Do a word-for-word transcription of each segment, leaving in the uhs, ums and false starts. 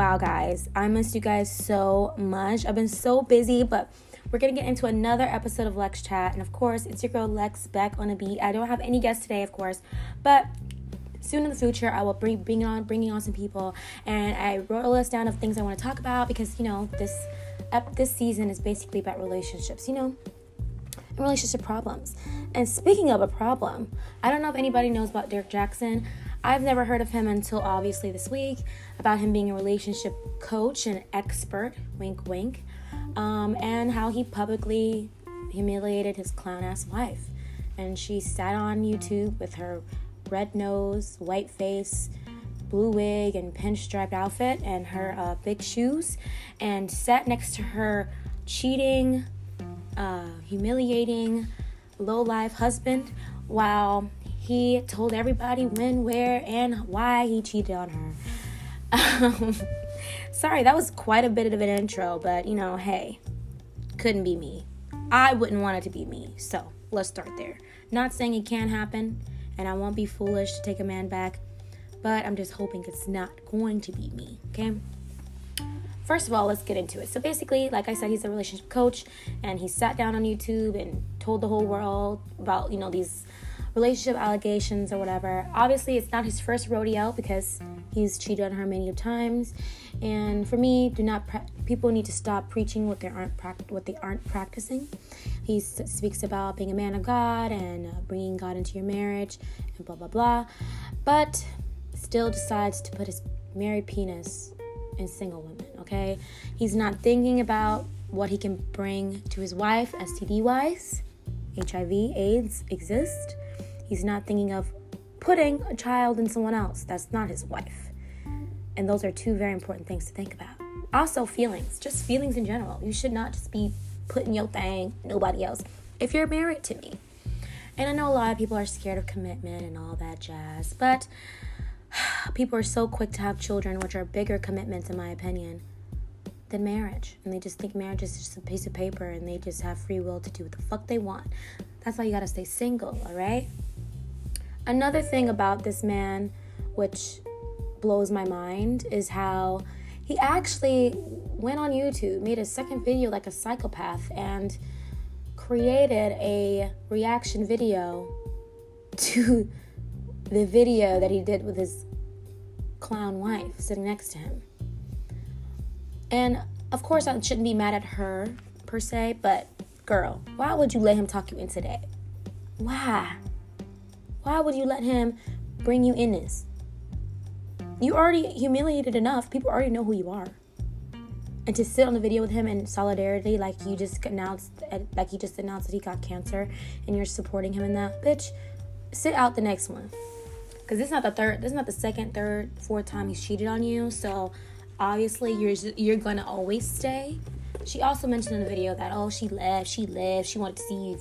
Wow, guys, I missed you guys so much. I've been so busy, but we're going to get into another episode of Lex Chat. And of course, it's your girl Lex back on a beat. I don't have any guests today, of course, but soon in the future, I will bring, bring on, bringing on some people. And I wrote a list down of things I want to talk about because, you know, this up this season is basically about relationships, you know, and relationship problems. And speaking of a problem, I don't know if anybody knows about Derek Jackson. I've never heard of him until obviously this week, about him being a relationship coach and expert, wink, wink, um, and how he publicly humiliated his clown-ass wife. And she sat on YouTube with her red nose, white face, blue wig, and pinstriped outfit, and her uh, big shoes, and sat next to her cheating, uh, humiliating, low-life husband while he told everybody when, where, and why he cheated on her. Um, sorry, that was quite a bit of an intro, but, you know, hey, couldn't be me. I wouldn't want it to be me, so let's start there. Not saying it can happen, and I won't be foolish to take a man back, but I'm just hoping it's not going to be me, okay? First of all, let's get into it. So basically, like I said, he's a relationship coach, and he sat down on YouTube and told the whole world about, you know, these relationship allegations or whatever. Obviously, it's not his first rodeo because he's cheated on her many times. And for me, do not pre- people need to stop preaching what they aren't pra- what they aren't practicing. He s- speaks about being a man of God and uh, bringing God into your marriage and blah blah blah, but still decides to put his married penis in single women. Okay, he's not thinking about what he can bring to his wife, S T D wise. H I V, AIDS exist. He's not thinking of putting a child in someone else that's not his wife. And those are two very important things to think about. Also feelings, just feelings in general. You should not just be putting your thing, nobody else, if you're married to me. And I know a lot of people are scared of commitment and all that jazz, but people are so quick to have children, which are bigger commitments, in my opinion, than marriage. And they just think marriage is just a piece of paper and they just have free will to do what the fuck they want. That's why you gotta stay single, all right? Another thing about this man, which blows my mind, is how he actually went on YouTube, made a second video like a psychopath, and created a reaction video to the video that he did with his clown wife sitting next to him. And of course, I shouldn't be mad at her per se, but girl, why would you let him talk you into that? Why? Why would you let him bring you in this? You already humiliated enough. People already know who you are. And to sit on the video with him in solidarity, like you just announced, like you just announced that he got cancer, and you're supporting him in that, bitch. Sit out the next one, because this is not the third, this is not the second, third, fourth time he's cheated on you. So obviously, you're you're gonna always stay. She also mentioned in the video that oh, she left, she left, she wanted to see if,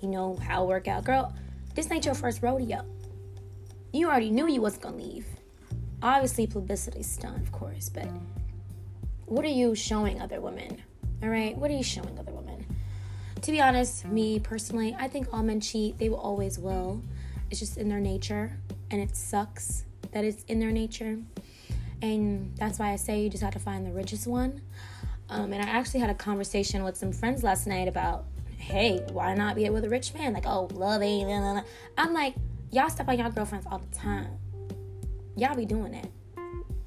you know, how it worked out, girl. This ain't your first rodeo. You already knew you wasn't gonna leave. Obviously, publicity stunt, of course, but what are you showing other women? All right, what are you showing other women? To be honest, me personally, I think all men cheat. They will always will. It's just in their nature, and it sucks that it's in their nature. And that's why I say you just have to find the richest one. Um, and I actually had a conversation with some friends last night about, hey, why not be with a rich man? Like, oh, love, ain't blah, blah, blah. I'm like, y'all step on y'all girlfriends all the time. Y'all be doing that.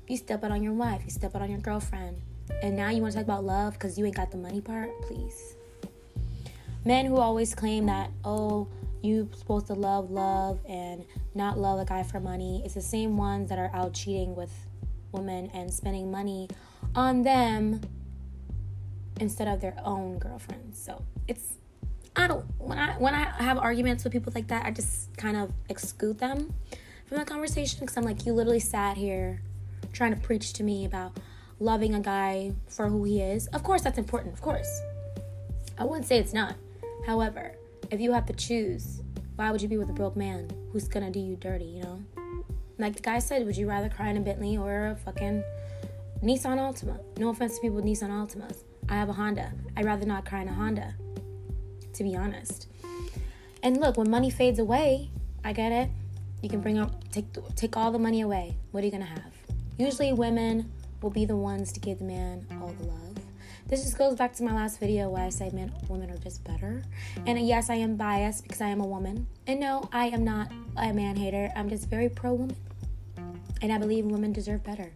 You step out on your wife. You step out on your girlfriend. And now you want to talk about love because you ain't got the money part? Please. Men who always claim that, oh, you're supposed to love love and not love a guy for money. It's the same ones that are out cheating with women and spending money on them instead of their own girlfriends. So it's... I don't, when I when I have arguments with people like that, I just kind of exclude them from the conversation because I'm like, you literally sat here trying to preach to me about loving a guy for who he is. Of course, that's important. Of course. I wouldn't say it's not. However, if you have to choose, why would you be with a broke man who's going to do you dirty, you know? Like the guy said, would you rather cry in a Bentley or a fucking Nissan Altima? No offense to people with Nissan Altimas. I have a Honda. I'd rather not cry in a Honda, to be honest. And look, when money fades away, I get it. You can bring up, take take all the money away. What are you gonna have? Usually women will be the ones to give the man all the love. This just goes back to my last video where I said men, women are just better. And yes, I am biased because I am a woman. And no, I am not a man hater. I'm just very pro-woman. And I believe women deserve better.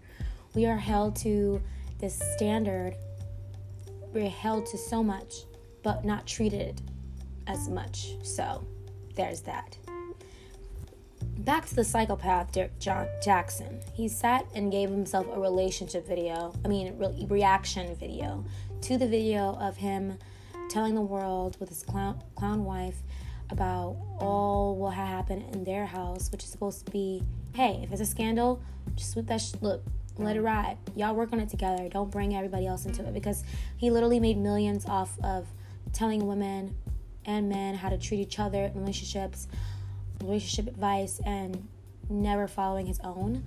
We are held to this standard. We're held to so much, but not treated as much. So there's that. Back to the psychopath, Derek Jackson. He sat and gave himself a relationship video, I mean, re- reaction video to the video of him telling the world with his clown, clown wife about all what had happened in their house, which is supposed to be, hey, if it's a scandal, just sweep that shit, look, let it ride. Y'all work on it together. Don't bring everybody else into it, because he literally made millions off of telling women and men how to treat each other in relationships, relationship advice, and never following his own.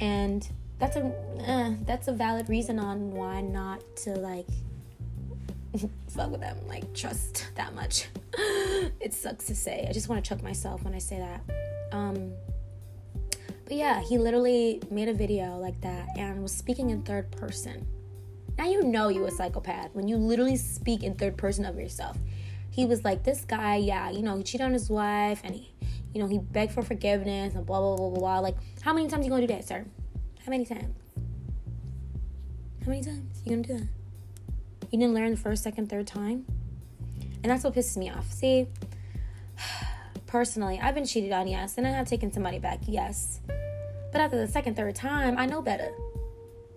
And that's a uh, that's a valid reason on why not to like fuck with them, like trust that much. It sucks to say. I just want to choke myself when I say that. Um, but yeah, he literally made a video like that and was speaking in third person. Now you know you a psychopath when you literally speak in third person of yourself. He was like, this guy, yeah, you know, he cheated on his wife and he, you know, he begged for forgiveness and blah, blah, blah, blah, blah. Like, how many times are you going to do that, sir? How many times? How many times are you going to do that? You didn't learn the first, second, third time? And that's what pisses me off. See, personally, I've been cheated on, yes, and I have taken somebody back, yes. But after the second, third time, I know better.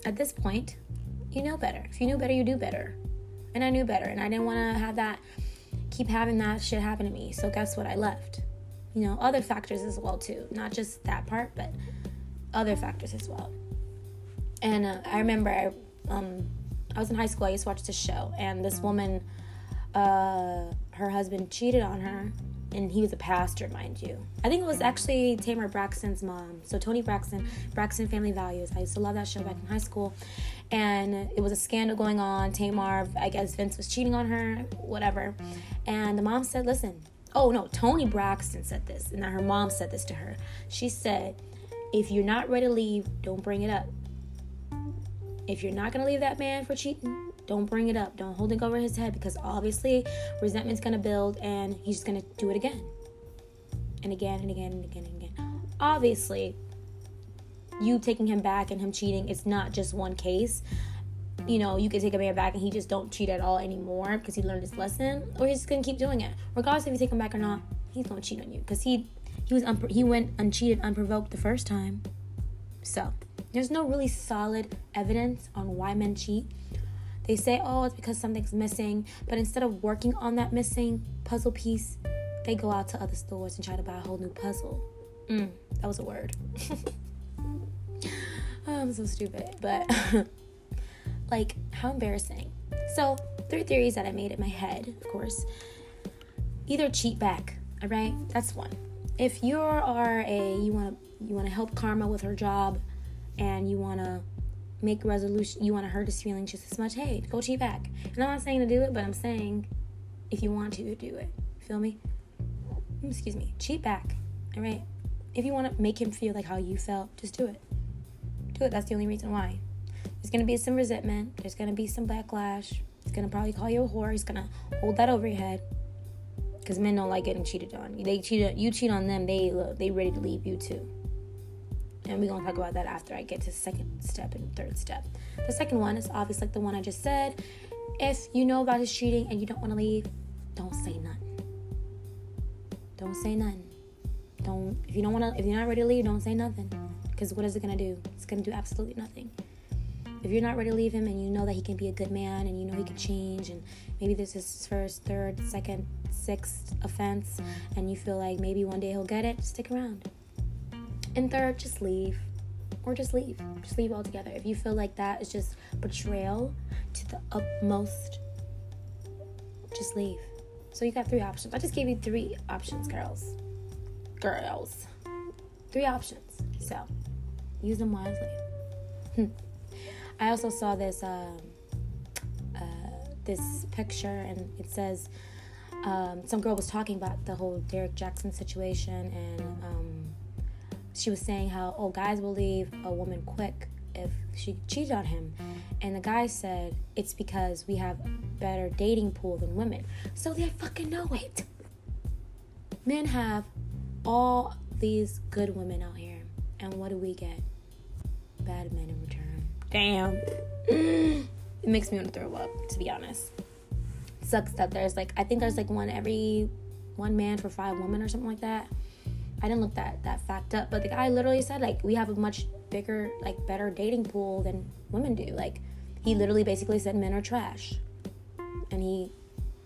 At this point, you know better. If you knew better, you do better. And I knew better, and I didn't want to have that... keep having that shit happen to me. So guess what? I left. You know, other factors as well too. Not just that part, but other factors as well. And uh, I remember I, um, I was in high school. I used to watch this show, and this woman, uh, her husband cheated on her, and he was a pastor, mind you. I think it was actually Tamar Braxton's mom. So Toni Braxton, Braxton Family Values. I used to love that show back in high school. And it was a scandal going on. Tamar, I guess Vince was cheating on her, whatever. And the mom said, listen, oh no, Toni Braxton said this. And now her mom said this to her. She said, if you're not ready to leave, don't bring it up. If you're not going to leave that man for cheating, don't bring it up. Don't hold it over his head, because obviously resentment's going to build and he's just going to do it again. And again and again and again and again. Obviously, you taking him back and him cheating, it's not just one case. You know, you can take a man back and he just don't cheat at all anymore because he learned his lesson, or he's just gonna keep doing it. Regardless if you take him back or not, he's gonna cheat on you because he he was unpro- he went uncheated, unprovoked the first time. So there's no really solid evidence on why men cheat. They say, oh, it's because something's missing, but instead of working on that missing puzzle piece, they go out to other stores and try to buy a whole new puzzle. Mm, that was a word. I'm so stupid, but like, how embarrassing. So three theories that I made in my head, of course. Either cheat back, all right? That's one. If you are a you want to you want to help karma with her job, and you want to make resolution, you want to hurt his feelings just as much, hey, go cheat back. And I'm not saying to do it, but I'm saying if you want to, do it. Feel me? Excuse me. Cheat back, all right? If you want to make him feel like how you felt, just do it. It. That's the only reason why. There's going to be some resentment. There's going to be some backlash. He's going to probably call you a whore. He's going to hold that over your head, because men don't like getting cheated on. They cheat, you cheat on them, they look, they ready to leave you too. And we're going to talk about that after I get to the second step and third step. The second one is obvious, like the one I just said. If you know about his cheating and you don't want to leave, don't say nothing. Don't say nothing. Don't, if you don't want to, if you're not ready to leave, don't say nothing. Because what is it going to do? It's going to do absolutely nothing. If you're not ready to leave him and you know that he can be a good man and you know he can change, and maybe this is his first, third, second, sixth offense, and you feel like maybe one day he'll get it, stick around. And third, just leave. Or just leave. Just leave altogether. If you feel like that is just betrayal to the utmost, just leave. So you got three options. I just gave you three options, girls. Girls. Three options. So... use them wisely. Hmm. I also saw this um, uh, this picture, and it says um, some girl was talking about the whole Derek Jackson situation, and um, she was saying how, oh, guys will leave a woman quick if she cheated on him. And the guy said, it's because we have better dating pool than women. So they fucking know it. Men have all these good women out here. And what do we get? Bad men in return. Damn. It makes me want to throw up, to be honest. Sucks that there's like, I think there's like one every, one man for five women or something like that. I didn't look that, that fact up, but the guy literally said, like, we have a much bigger, like, better dating pool than women do. Like, he literally basically said men are trash. And he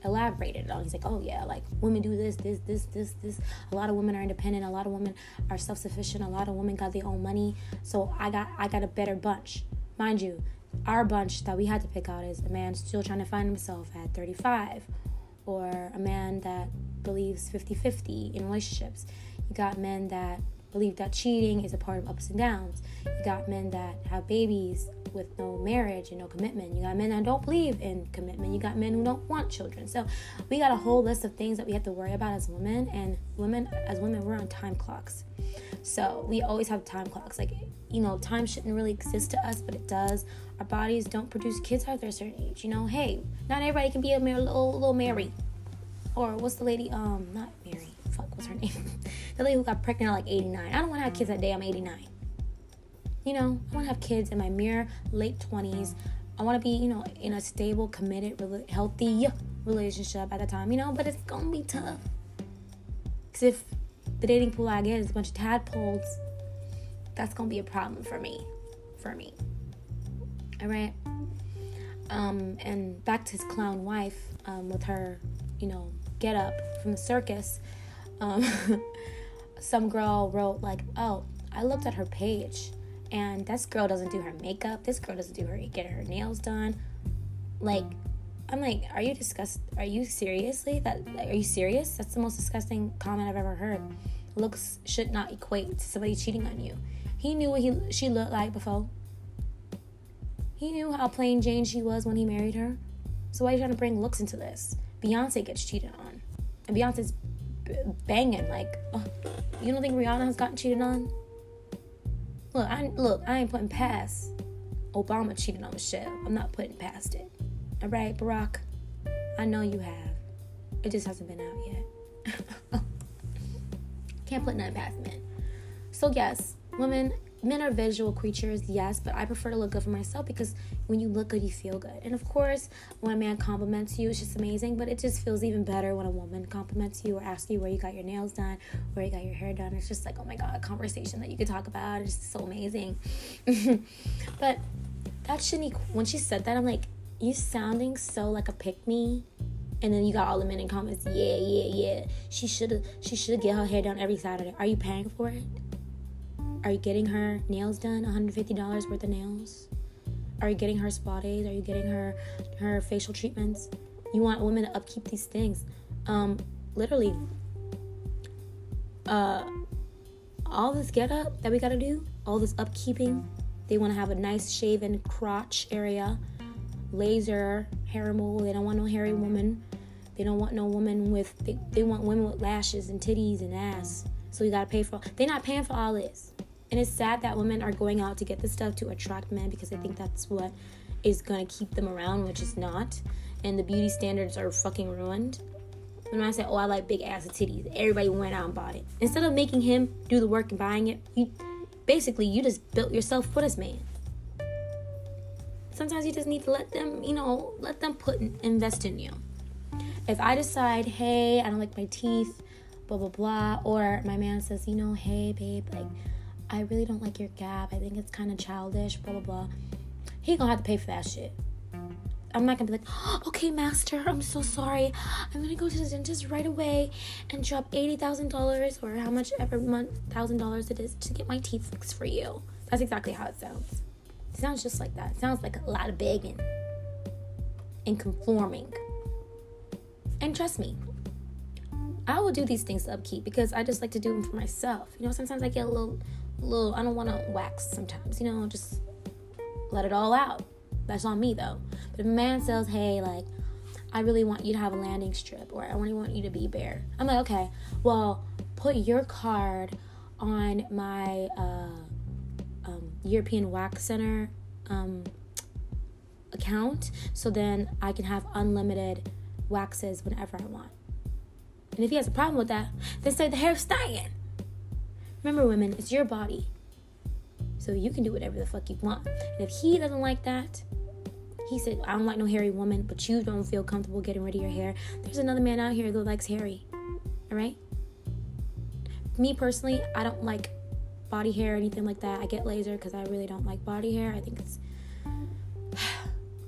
elaborated on it. He's like, oh, yeah, like, women do this, this, this, this, this. A lot of women are independent. A lot of women are self-sufficient. A lot of women got their own money. So I got I got a better bunch. Mind you, our bunch that we had to pick out is a man still trying to find himself at thirty-five, or a man that believes fifty-fifty in relationships. You got men that believe that cheating is a part of ups and downs. You got men that have babies with no marriage and no commitment. You got men that don't believe in commitment. You got men who don't want children. So we got a whole list of things that we have to worry about as women. And women, as women, we're on time clocks. So we always have time clocks. Like, you know, time shouldn't really exist to us, but it does. Our bodies don't produce kids after a certain age. You know, hey, not everybody can be a mar- little, little Mary. Or what's the lady? Um, not Mary. Fuck, what's her name? The lady who got pregnant at like eighty-nine. I don't want to have kids that day. I'm eighty-nine. You know, I want to have kids in my mere late twenties. I want to be, you know, in a stable, committed, re- healthy relationship at the time, you know, but it's going to be tough. Because if the dating pool I get is a bunch of tadpoles, that's going to be a problem for me. For me. All right? Um, and back to his clown wife um, with her, you know, get up from the circus. Um, some girl wrote like, oh, I looked at her page and this girl doesn't do her makeup. This girl doesn't do her, get her nails done. Like, I'm like, are you disgust? Are you seriously that? Are you serious? That's the most disgusting comment I've ever heard. Looks should not equate to somebody cheating on you. He knew what he, she looked like before. He knew how plain Jane she was when he married her. So why are you trying to bring looks into this? Beyonce gets cheated on. And Beyonce's b- banging. Like, oh, you don't think Rihanna has gotten cheated on? Look, I look, I ain't putting past Obama cheating on Michelle. I'm not putting past it. All right, Barack? I know you have. It just hasn't been out yet. Can't put nothing past men. So, yes, women... Men are visual creatures, yes, but I prefer to look good for myself because when you look good, you feel good. And of course, when a man compliments you, it's just amazing, but it just feels even better when a woman compliments you or asks you where you got your nails done, where you got your hair done. It's just like, oh my God, a conversation that you could talk about. It's just so amazing. But that shouldn't, when she said that, I'm like, you sounding so like a pick-me. And then you got all the men in comments, yeah, yeah, yeah. She should she should get her hair done every Saturday. Are you paying for it? Are you getting her nails done? one hundred fifty dollars worth of nails? Are you getting her spa days? Are you getting her her facial treatments? You want women to upkeep these things. Um, literally, uh, all this get up that we gotta do, all this upkeeping, they wanna have a nice shaven crotch area, laser, hair removal. They don't want no hairy woman. They don't want no woman with, they, they want women with lashes and titties and ass. So you gotta pay for, they're not paying for all this. And it's sad that women are going out to get this stuff to attract men because I think that's what is going to keep them around, which is not. And the beauty standards are fucking ruined. When I say, oh, I like big ass and titties, everybody went out and bought it. Instead of making him do the work and buying it, you, basically, you just built yourself for this man. Sometimes you just need to let them, you know, let them put invest in you. If I decide, hey, I don't like my teeth, blah, blah, blah, or my man says, you know, hey, babe, like, I really don't like your gap. I think it's kind of childish, blah, blah, blah. He gonna have to pay for that shit. I'm not gonna be like, oh, okay, master, I'm so sorry. I'm gonna go to the dentist right away and drop eighty thousand dollars or how much ever month thousand dollars it is to get my teeth fixed for you. That's exactly how it sounds. It sounds just like that. It sounds like a lot of begging and conforming. And trust me, I will do these things to upkeep because I just like to do them for myself. You know, sometimes I get a little... little I don't want to wax sometimes, you know, just let it all out. That's on me though. But if a man says, hey, like, I really want you to have a landing strip, or I really want you to be bare, I'm like, okay, well, put your card on my uh um European Wax Center um, account, so then I can have unlimited waxes whenever I want. And if he has a problem with that, then say the hair's staying. Remember, women, it's your body. So you can do whatever the fuck you want. And if he doesn't like that, he said, I don't like no hairy woman, but you don't feel comfortable getting rid of your hair. There's another man out here that likes hairy. All right? Me personally, I don't like body hair or anything like that. I get laser because I really don't like body hair. I think it's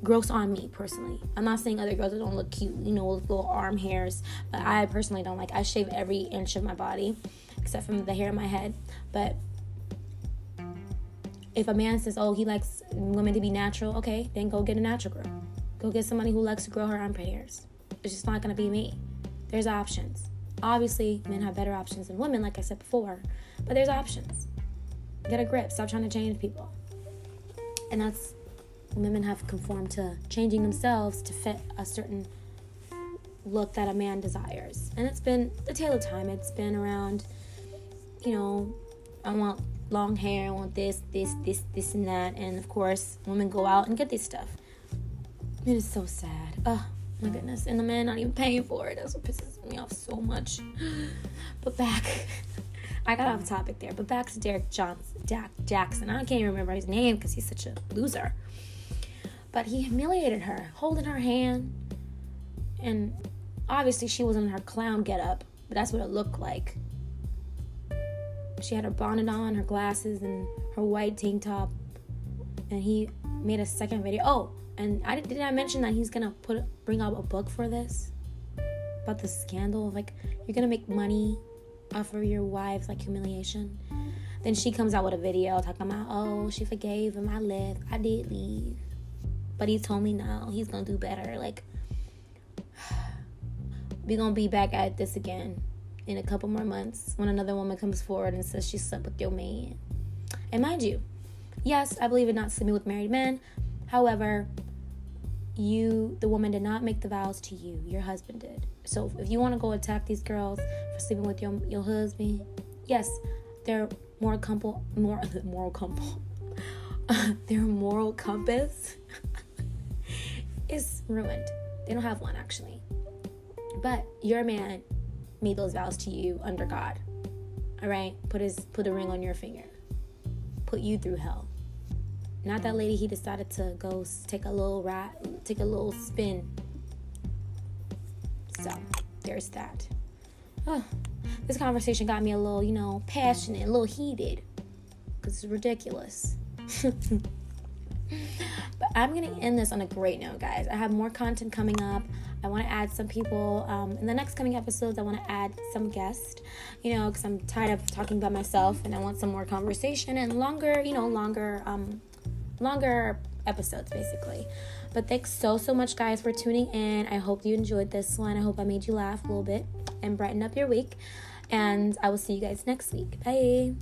gross on me personally. I'm not saying other girls that don't look cute, you know, with little arm hairs. But I personally don't like. I shave every inch of my body except from the hair in my head. But if a man says, oh, he likes women to be natural, okay, then go get a natural girl. Go get somebody who likes to grow her armpit hairs. It's just not going to be me. There's options. Obviously, men have better options than women, like I said before. But there's options. Get a grip. Stop trying to change people. And that's, women have conformed to changing themselves to fit a certain look that a man desires. And it's been a tale of time. It's been around, you know, I want long hair, I want this, this, this, this, and that. And, of course, women go out and get this stuff. It is so sad. Oh, my goodness. And the man not even paying for it. That's what pisses me off so much. But back. I got off topic there. But back to Derek Johnson, Jack Jackson. I can't even remember his name because he's such a loser. But he humiliated her, holding her hand. And obviously she was in her clown getup. But that's what it looked like. She had her bonnet on, her glasses, and her white tank top. And he made a second video. Oh, and I did I mention that he's gonna put bring out a book for this about the scandal. Like, you're gonna make money off of your wife's like humiliation. Then she comes out with a video talking about, oh, she forgave him. I left. I did leave, but he told me no. He's gonna do better. Like, we're gonna be back at this again in a couple more months when another woman comes forward and says she slept with your man. And mind you, yes, I believe in not sleeping with married men. However, you, the woman, did not make the vows to you. Your husband did. So if you want to go attack these girls for sleeping with your your husband, yes, their moral compass, more moral compass, their moral compass is ruined. They don't have one, actually. But your man made those vows to you under God. All right? Put his put a ring on your finger. Put you through hell. Not that lady he decided to go take a little ride, take a little spin. So, there's that. Oh, this conversation got me a little, you know, passionate, a little heated. Because it's ridiculous. But I'm going to end this on a great note, guys. I have more content coming up. I want to add some people. Um, in the next coming episodes, I want to add some guests, you know, because I'm tired of talking by myself and I want some more conversation and longer, you know, longer, um, longer episodes, basically. But thanks so, so much, guys, for tuning in. I hope you enjoyed this one. I hope I made you laugh a little bit and brighten up your week. And I will see you guys next week. Bye.